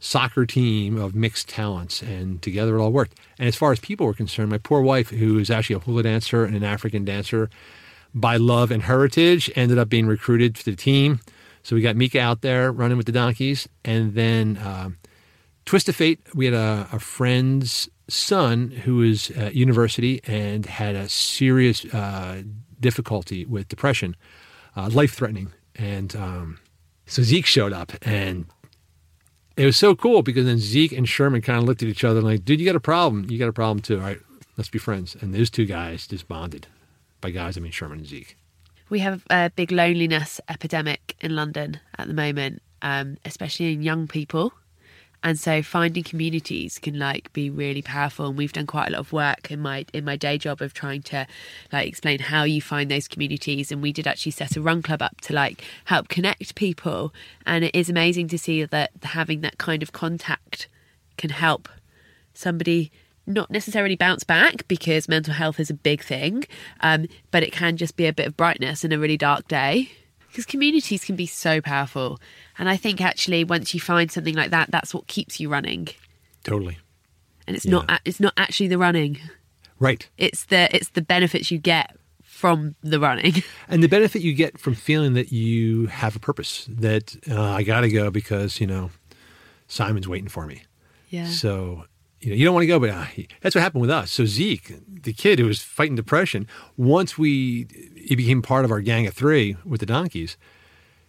soccer team of mixed talents, and together it all worked. And as far as people were concerned, my poor wife, who is actually a hula dancer and an African dancer by love and heritage, ended up being recruited to the team. So we got Mika out there running with the donkeys. And then twist of fate, we had a friend's son who was at university and had a serious difficulty with depression, life-threatening. And so Zeke showed up, and it was so cool, because then Zeke and Sherman kind of looked at each other and like, dude, you got a problem. You got a problem too. All right, let's be friends. And those two guys just bonded. By guys, I mean Sherman and Zeke. We have a big loneliness epidemic in London at the moment, especially in young people. And so finding communities can like be really powerful. And we've done quite a lot of work in my day job of trying to like explain how you find those communities. And we did actually set a run club up to like help connect people. And it is amazing to see that having that kind of contact can help somebody not necessarily bounce back, because mental health is a big thing, but it can just be a bit of brightness in a really dark day. Because communities can be so powerful. And I think actually once you find something like that, that's what keeps you running. Totally. And it's not actually the running. Right. It's the benefits you get from the running. And the benefit you get from feeling that you have a purpose, that I got to go because, you know, Simon's waiting for me. Yeah. So, you know, you don't want to go, but that's what happened with us. So Zeke, the kid who was fighting depression, once he became part of our gang of three with the donkeys,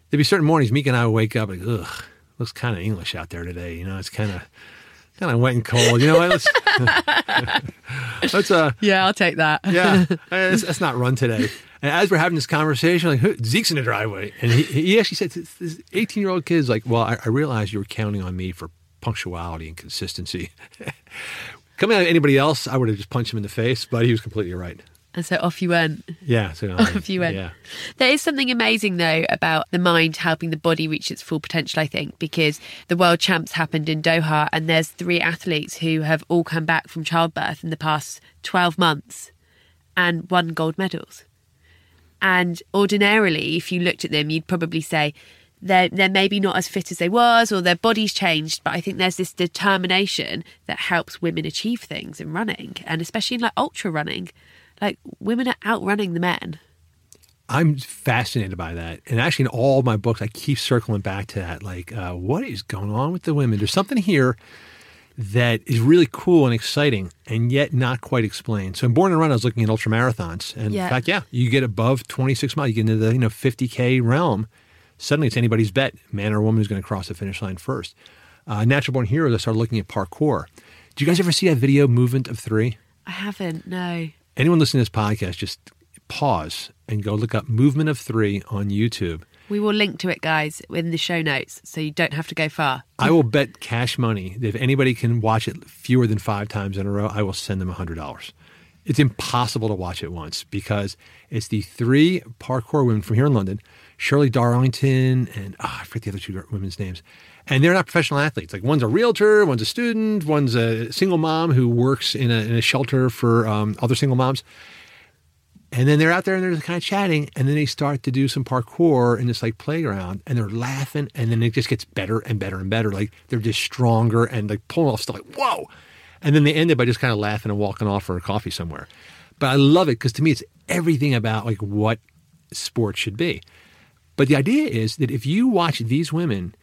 there'd be certain mornings Meek and I would wake up and go, ugh, looks kind of English out there today. You know, it's kind of, kind of wet and cold. You know, yeah, I'll take that. Yeah, let's not run today. And as we're having this conversation, like, Zeke's in the driveway. And he actually said, this 18-year-old kid's like, well, I realized you were counting on me for punctuality and consistency. Coming out of anybody else, I would have just punched him in the face, but he was completely right. And so off you went. Yeah. So off you went. Yeah. There is something amazing, though, about the mind helping the body reach its full potential, I think, because the World Champs happened in Doha and there's 3 athletes who have all come back from childbirth in the past 12 months and won gold medals. And ordinarily, if you looked at them, you'd probably say they're maybe not as fit as they was or their body's changed. But I think there's this determination that helps women achieve things in running, and especially in like ultra running. Like, women are outrunning the men. I'm fascinated by that. And actually, in all of my books, I keep circling back to that. Like, what is going on with the women? There's something here that is really cool and exciting and yet not quite explained. So in Born to Run, I was looking at ultramarathons. And in fact, you get above 26 miles, you get into the 50K realm. Suddenly it's anybody's bet, man or woman, who's going to cross the finish line first. Natural Born Heroes, I started looking at parkour. Do you guys ever see that video, Movement of Three? I haven't, no. Anyone listening to this podcast, just pause and go look up Movement of Three on YouTube. We will link to it, guys, in the show notes, so you don't have to go far. I will bet cash money that if anybody can watch it fewer than 5 times in a row, I will send them $100. It's impossible to watch it once because it's the 3 parkour women from here in London, Shirley Darlington and I forget the other 2 women's names. And they're not professional athletes. Like, one's a realtor, one's a student, one's a single mom who works in a shelter for other single moms. And then they're out there and they're kind of chatting, and then they start to do some parkour in this like playground, and they're laughing, and then it just gets better and better and better. Like, they're just stronger and like pulling off stuff like, whoa. And then they end it by just kind of laughing and walking off for a coffee somewhere. But I love it because to me, it's everything about like what sports should be. But the idea is that if you watch these women,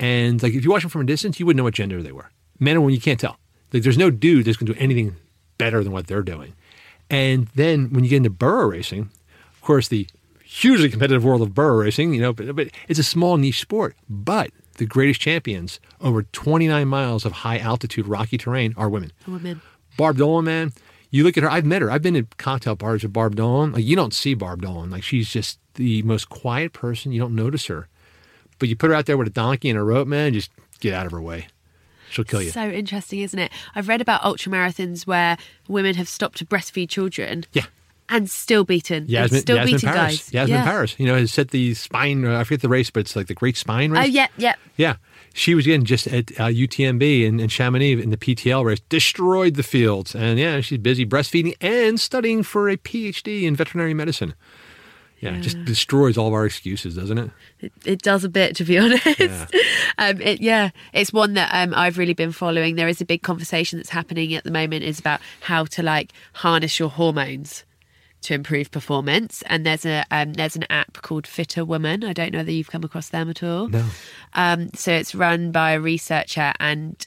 and like if you watch them from a distance, you wouldn't know what gender they were. Men or women, you can't tell. Like, there's no dude that's going to do anything better than what they're doing. And then when you get into borough racing, of course, the hugely competitive world of borough racing, but it's a small niche sport. But the greatest champions over 29 miles of high altitude, rocky terrain are women. Women. Barb Dolan, man. You look at her. I've met her. I've been in cocktail bars with Barb Dolan. Like, you don't see Barb Dolan. Like, she's just the most quiet person. You don't notice her. But you put her out there with a donkey and a rope, man, just get out of her way. She'll kill you. So interesting, isn't it? I've read about ultramarathons where women have stopped to breastfeed children. Yeah. And still beaten. Yasmin Paris. Yasmin Paris, has set the spine, I forget the race, but it's like the Great Spine Race. Oh, yeah. Yeah. She was in just at UTMB in Chamonix in the PTL race, destroyed the fields. And yeah, she's busy breastfeeding and studying for a PhD in veterinary medicine. Yeah, it just destroys all of our excuses, doesn't it? It does a bit, to be honest. Yeah. It's one that I've really been following. There is a big conversation that's happening at the moment is about how to like harness your hormones to improve performance. And there's an app called Fitter Woman. I don't know whether you've come across them at all. No. So it's run by a researcher, and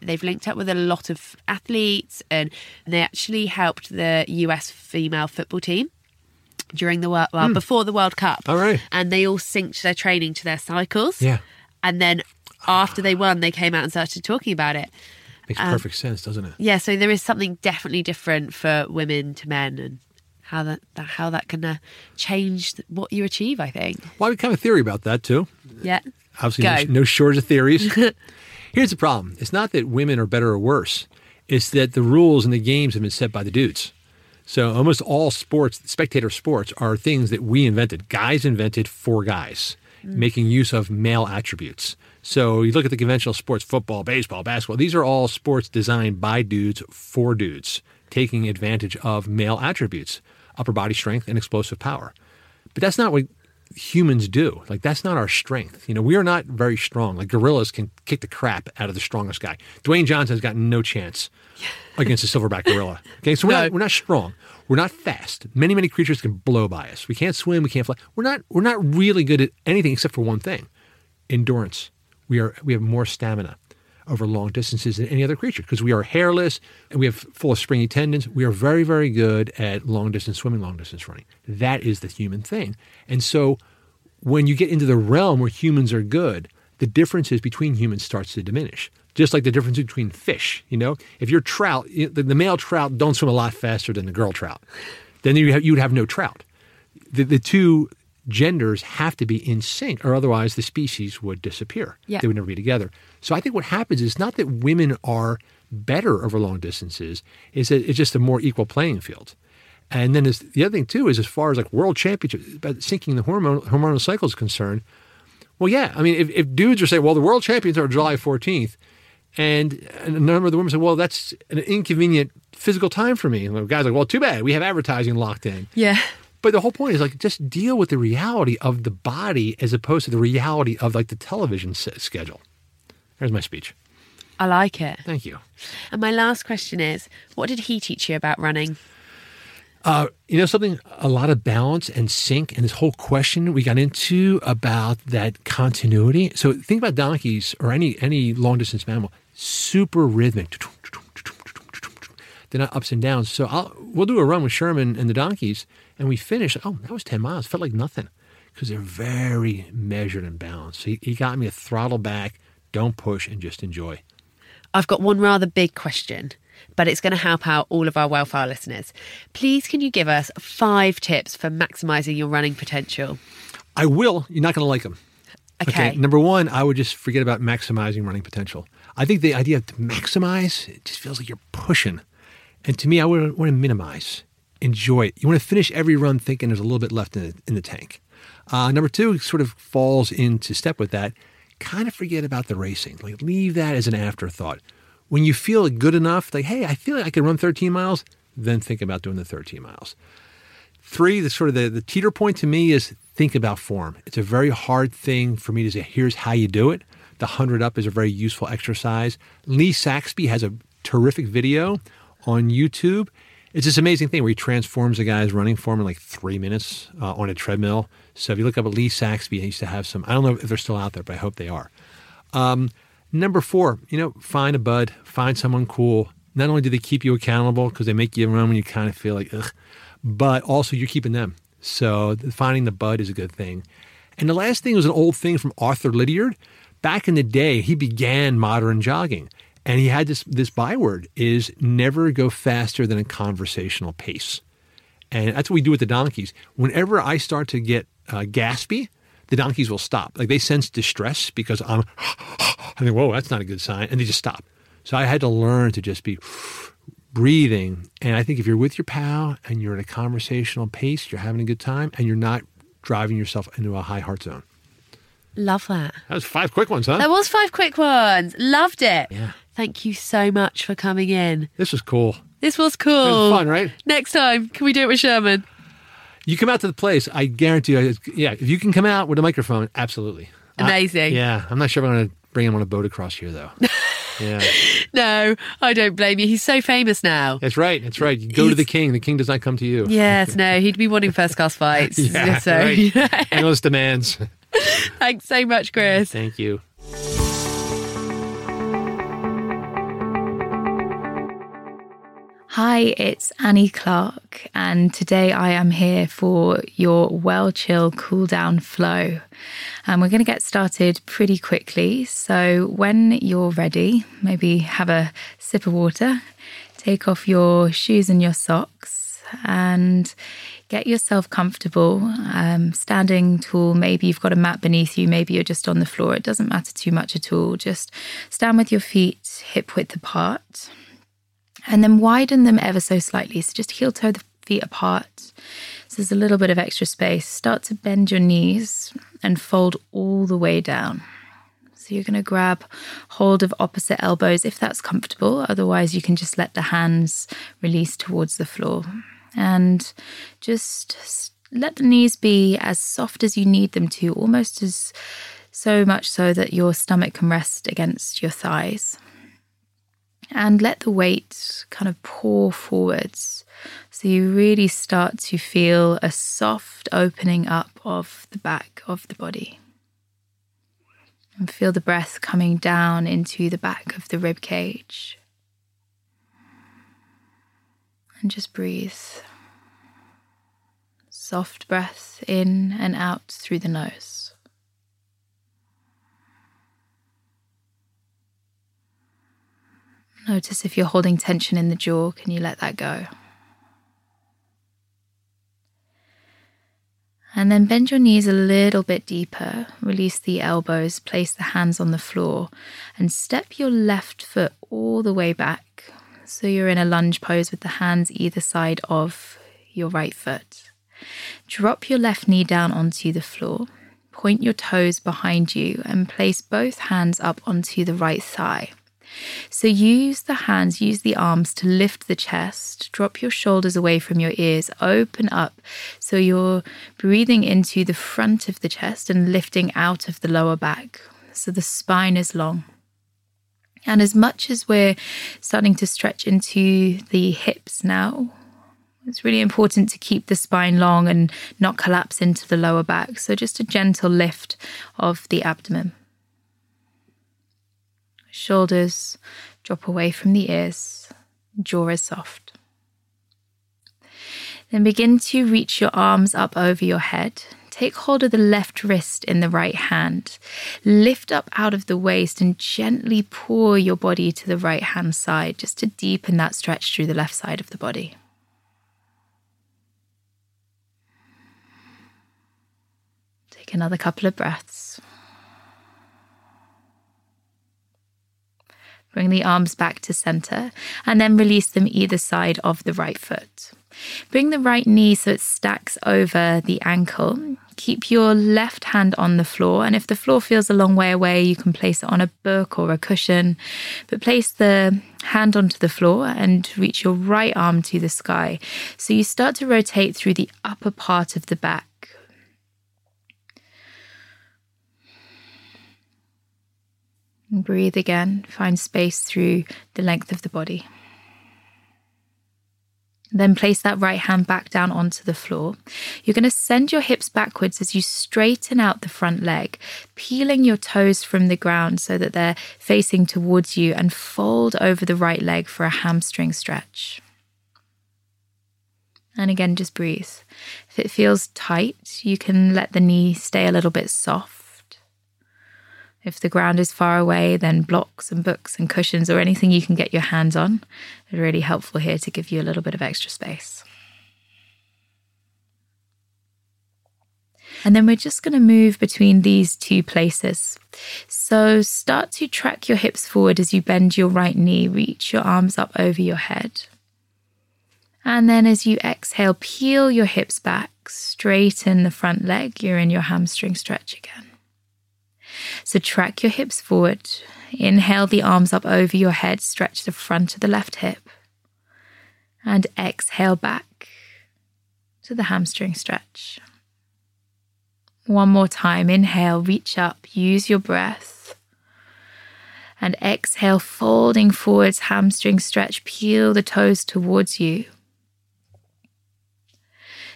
they've linked up with a lot of athletes, and they actually helped the US female football team during the World, before the World Cup. All right. And they all synced their training to their cycles. Yeah. And then after they won, they came out and started talking about it. Makes perfect sense, doesn't it? Yeah, so there is something definitely different for women to men, and how that can change what you achieve, I think. Well, we have a theory about that too. Yeah. Obviously, no shortage of theories. Here's the problem. It's not that women are better or worse. It's that the rules and the games have been set by the dudes. So almost all sports, spectator sports, are things that we invented. Guys invented for guys, making use of male attributes. So you look at the conventional sports, football, baseball, basketball, these are all sports designed by dudes for dudes, taking advantage of male attributes, upper body strength and explosive power. But that's not what humans do. Like, that's not our strength. We are not very strong. Like, gorillas can kick the crap out of the strongest guy. Dwayne Johnson's got no chance against a silverback gorilla. Okay, so we're not strong. We're not fast. Many creatures can blow by us. We can't swim. We can't fly. We're not really good at anything except for one thing: endurance. We have more stamina over long distances than any other creature because we are hairless and we have full of springy tendons. We are very, very good at long distance swimming, long distance running. That is the human thing. And so when you get into the realm where humans are good, the differences between humans starts to diminish. just like the difference between fish. You know, if you're trout, the male trout don't swim a lot faster than the girl trout. Then you'd have no trout. The two genders have to be in sync, or otherwise the species would disappear. Yeah. They would never be together. So I think what happens is not that women are better over long distances, is that it's just a more equal playing field. And then the other thing too is as far as like world championships, about syncing the hormonal cycle is concerned, well, yeah, I mean, if dudes are saying, well, the world champions are July 14th, and a number of the women say, well, that's an inconvenient physical time for me. And the guy's like, well, too bad. We have advertising locked in. Yeah. But the whole point is like just deal with the reality of the body as opposed to the reality of like the television schedule. There's my speech. I like it. Thank you. And my last question is, what did he teach you about running? You know something? A lot of balance and sync, and this whole question we got into about that continuity. So think about donkeys or any long-distance mammal. Super rhythmic. They're not ups and downs. So we'll do a run with Sherman and the donkeys, and we finish. Oh, that was 10 miles. Felt like nothing because they're very measured and balanced. So he got me a throttle back, don't push, and just enjoy. I've got one rather big question, but it's going to help out all of our Welfare listeners. Please, can you give us 5 tips for maximising your running potential? I will. You're not going to like them. Okay. Number one, I would just forget about maximising running potential. I think the idea of to maximise, it just feels like you're pushing. And to me, I would want to minimise. Enjoy it. You want to finish every run thinking there's a little bit left in the tank. Number two sort of falls into step with that. Kind of forget about the racing. Like leave that as an afterthought. When you feel good enough, like, hey, I feel like I can run 13 miles, then think about doing the 13 miles. 3, the sort of the teeter point to me is think about form. It's a very hard thing for me to say, here's how you do it. The 100 up is a very useful exercise. Lee Saxby has a terrific video on YouTube. It's this amazing thing where he transforms a guy's running form in like 3 minutes on a treadmill. So if you look up at Lee Saxby, he used to have some, I don't know if they're still out there, but I hope they are. Number 4, find a bud, find someone cool. Not only do they keep you accountable because they make you run when you kind of feel like, ugh, but also you're keeping them. So finding the bud is a good thing. And the last thing was an old thing from Arthur Lydiard. Back in the day, he began modern jogging. And he had this byword is never go faster than a conversational pace. And that's what we do with the donkeys. Whenever I start to get gaspy, the donkeys will stop. Like they sense distress because I think, whoa, that's not a good sign. And they just stop. So I had to learn to just be breathing. And I think if you're with your pal and you're at a conversational pace, you're having a good time and you're not driving yourself into a high heart zone. Love that. That was 5 quick ones, huh? That was 5 quick ones. Loved it. Yeah. Thank you so much for coming in. This was cool. It was fun, right? Next time, can we do it with Sherman? You come out to the place, I guarantee you. Yeah, if you can come out with a microphone, absolutely. Amazing. I'm not sure if I'm going to bring him on a boat across here, though. Yeah. No, I don't blame you. He's so famous now. That's right. You go to the king. The king does not come to you. Yes, no, he'd be wanting first-class fights. Yeah, so. Right. And those demands. Thanks so much, Chris. Thank you. Hi, it's Annie Clark, and today I am here for your Well Chill Cool Down Flow. And we're going to get started pretty quickly. So when you're ready, maybe have a sip of water, take off your shoes and your socks, and get yourself comfortable, standing tall. Maybe you've got a mat beneath you, maybe you're just on the floor. It doesn't matter too much at all. Just stand with your feet hip width apart. And then widen them ever so slightly. So just heel toe the feet apart. So there's a little bit of extra space. Start to bend your knees and fold all the way down. So you're going to grab hold of opposite elbows if that's comfortable. Otherwise, you can just let the hands release towards the floor. And just let the knees be as soft as you need them to, almost as so much so that your stomach can rest against your thighs. And let the weight kind of pour forwards. So you really start to feel a soft opening up of the back of the body. And feel the breath coming down into the back of the rib cage. And just breathe. Soft breath in and out through the nose. Notice if you're holding tension in the jaw, can you let that go? And then bend your knees a little bit deeper, release the elbows, place the hands on the floor, and step your left foot all the way back. So you're in a lunge pose with the hands either side of your right foot. Drop your left knee down onto the floor, point your toes behind you, and place both hands up onto the right thigh. So use the hands, use the arms to lift the chest, drop your shoulders away from your ears, open up so you're breathing into the front of the chest and lifting out of the lower back. So the spine is long. And as much as we're starting to stretch into the hips now, it's really important to keep the spine long and not collapse into the lower back. So just a gentle lift of the abdomen. Shoulders drop away from the ears, jaw is soft. Then begin to reach your arms up over your head. Take hold of the left wrist in the right hand. Lift up out of the waist and gently pour your body to the right hand side, just to deepen that stretch through the left side of the body. Take another couple of breaths. Bring the arms back to center and then release them either side of the right foot. Bring the right knee so it stacks over the ankle. Keep your left hand on the floor, and if the floor feels a long way away, you can place it on a book or a cushion. But place the hand onto the floor and reach your right arm to the sky. So you start to rotate through the upper part of the back. And breathe again, find space through the length of the body. Then place that right hand back down onto the floor. You're going to send your hips backwards as you straighten out the front leg, peeling your toes from the ground so that they're facing towards you, and fold over the right leg for a hamstring stretch. And again, just breathe. If it feels tight, you can let the knee stay a little bit soft. If the ground is far away, then blocks and books and cushions or anything you can get your hands on are really helpful here to give you a little bit of extra space. And then we're just going to move between these two places. So start to track your hips forward as you bend your right knee, reach your arms up over your head. And then as you exhale, peel your hips back, straighten the front leg, you're in your hamstring stretch again. So track your hips forward, inhale the arms up over your head, stretch the front of the left hip, and exhale back to the hamstring stretch. One more time, inhale, reach up, use your breath, and exhale, folding forwards, hamstring stretch, peel the toes towards you.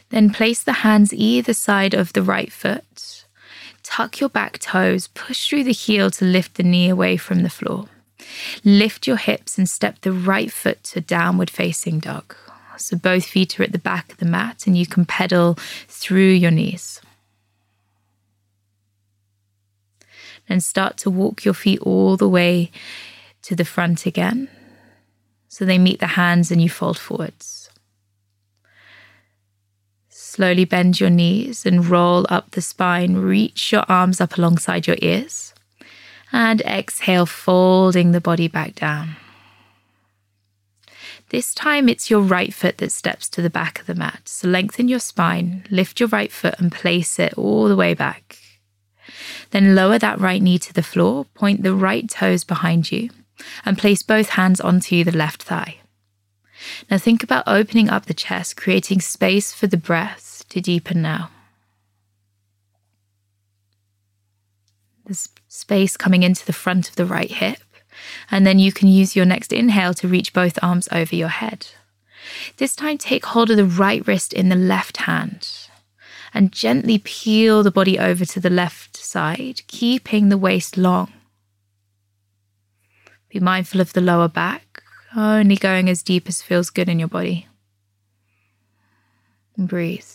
Then place the hands either side of the right foot. Tuck your back toes, push through the heel to lift the knee away from the floor. Lift your hips and step the right foot to downward facing dog. So both feet are at the back of the mat and you can pedal through your knees. Then start to walk your feet all the way to the front again. So they meet the hands and you fold forwards. Slowly bend your knees and roll up the spine. Reach your arms up alongside your ears. And exhale, folding the body back down. This time it's your right foot that steps to the back of the mat. So lengthen your spine, lift your right foot and place it all the way back. Then lower that right knee to the floor, point the right toes behind you, and place both hands onto the left thigh. Now think about opening up the chest, creating space for the breath to deepen now. There's space coming into the front of the right hip, and then you can use your next inhale to reach both arms over your head. This time take hold of the right wrist in the left hand and gently peel the body over to the left side, keeping the waist long. Be mindful of the lower back. Only going as deep as feels good in your body. And breathe.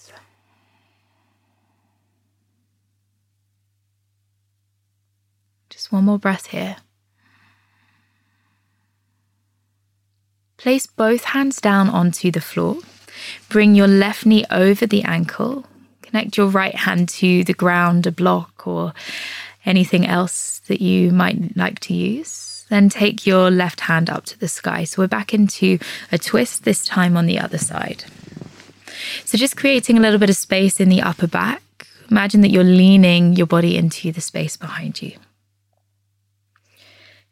Just one more breath here. Place both hands down onto the floor. Bring your left knee over the ankle. Connect your right hand to the ground, a block, or anything else that you might like to use. Then take your left hand up to the sky. So we're back into a twist, this time on the other side. So just creating a little bit of space in the upper back. Imagine that you're leaning your body into the space behind you.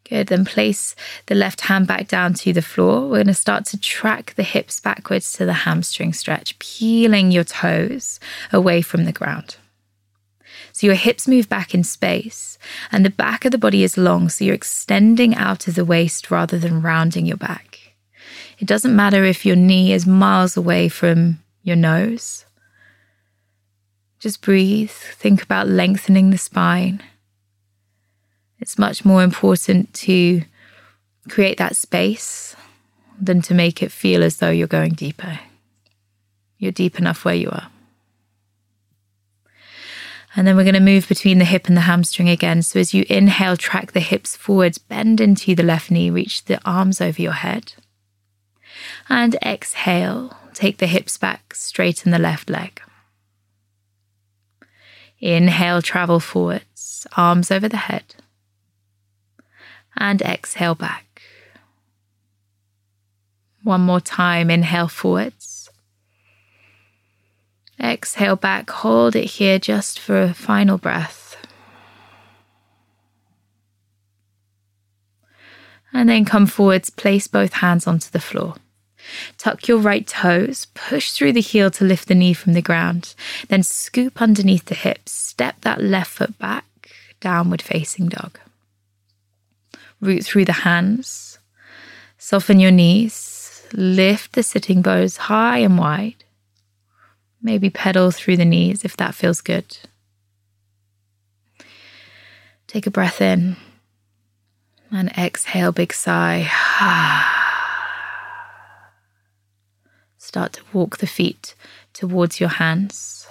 Good, then place the left hand back down to the floor. We're going to start to track the hips backwards to the hamstring stretch, peeling your toes away from the ground. So your hips move back in space and the back of the body is long, so you're extending out of the waist rather than rounding your back. It doesn't matter if your knee is miles away from your nose. Just breathe. Think about lengthening the spine. It's much more important to create that space than to make it feel as though you're going deeper. You're deep enough where you are. And then we're going to move between the hip and the hamstring again. So as you inhale, track the hips forwards, bend into the left knee, reach the arms over your head. And exhale, take the hips back, straighten the left leg. Inhale, travel forwards, arms over the head. And exhale back. One more time, inhale forwards. Exhale back, hold it here just for a final breath. And then come forwards, place both hands onto the floor. Tuck your right toes, push through the heel to lift the knee from the ground, then scoop underneath the hips, step that left foot back, downward facing dog. Root through the hands, soften your knees, lift the sitting bones high and wide. Maybe pedal through the knees if that feels good. Take a breath in and exhale, big sigh. Start to walk the feet towards your hands.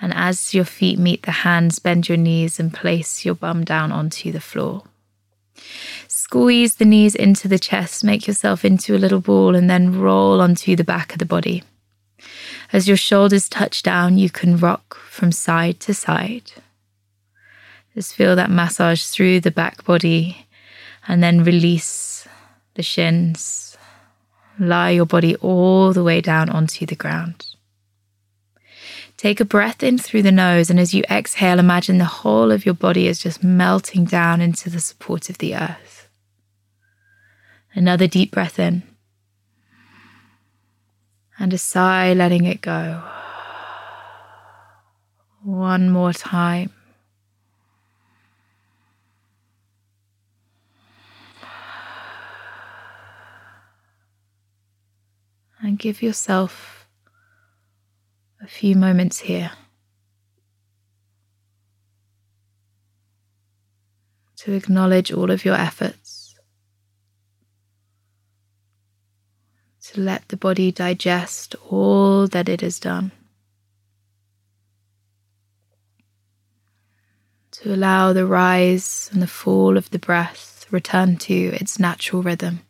And as your feet meet the hands, bend your knees and place your bum down onto the floor. Squeeze the knees into the chest, make yourself into a little ball, and then roll onto the back of the body. As your shoulders touch down, you can rock from side to side. Just feel that massage through the back body and then release the shins. Lie your body all the way down onto the ground. Take a breath in through the nose, and as you exhale, imagine the whole of your body is just melting down into the support of the earth. Another deep breath in. And a sigh, letting it go. One more time. And give yourself a few moments here to acknowledge all of your efforts, to let the body digest all that it has done, to allow the rise and the fall of the breath return to its natural rhythm.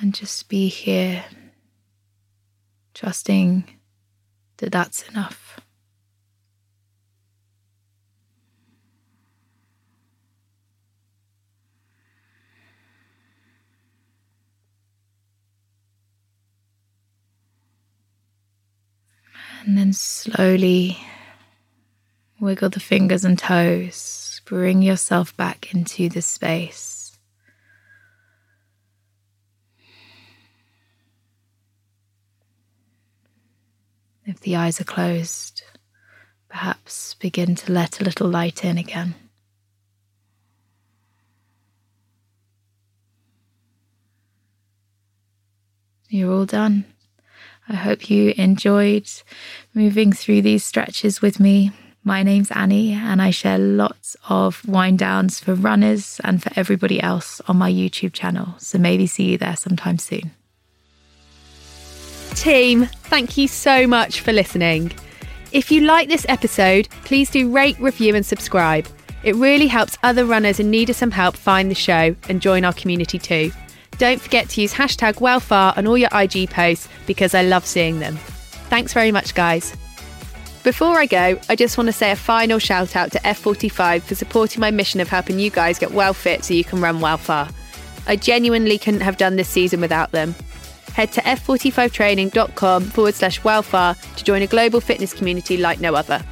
And just be here, trusting that that's enough. And then slowly wiggle the fingers and toes. Bring yourself back into the space. If the eyes are closed, perhaps begin to let a little light in again. You're all done. I hope you enjoyed moving through these stretches with me. My name's Annie, and I share lots of wind downs for runners and for everybody else on my YouTube channel. So maybe see you there sometime soon. Team, thank you so much for listening. If you like this episode, please do rate, review and subscribe. It really helps other runners in need of some help find the show and join our community too. Don't forget to use hashtag Wellfar on all your IG posts because I love seeing them. Thanks very much, guys. Before I go, I just want to say a final shout out to F45 for supporting my mission of helping you guys get well fit so you can run well far. I genuinely couldn't have done this season without them. Head to f45training.com/wellfar to join a global fitness community like no other.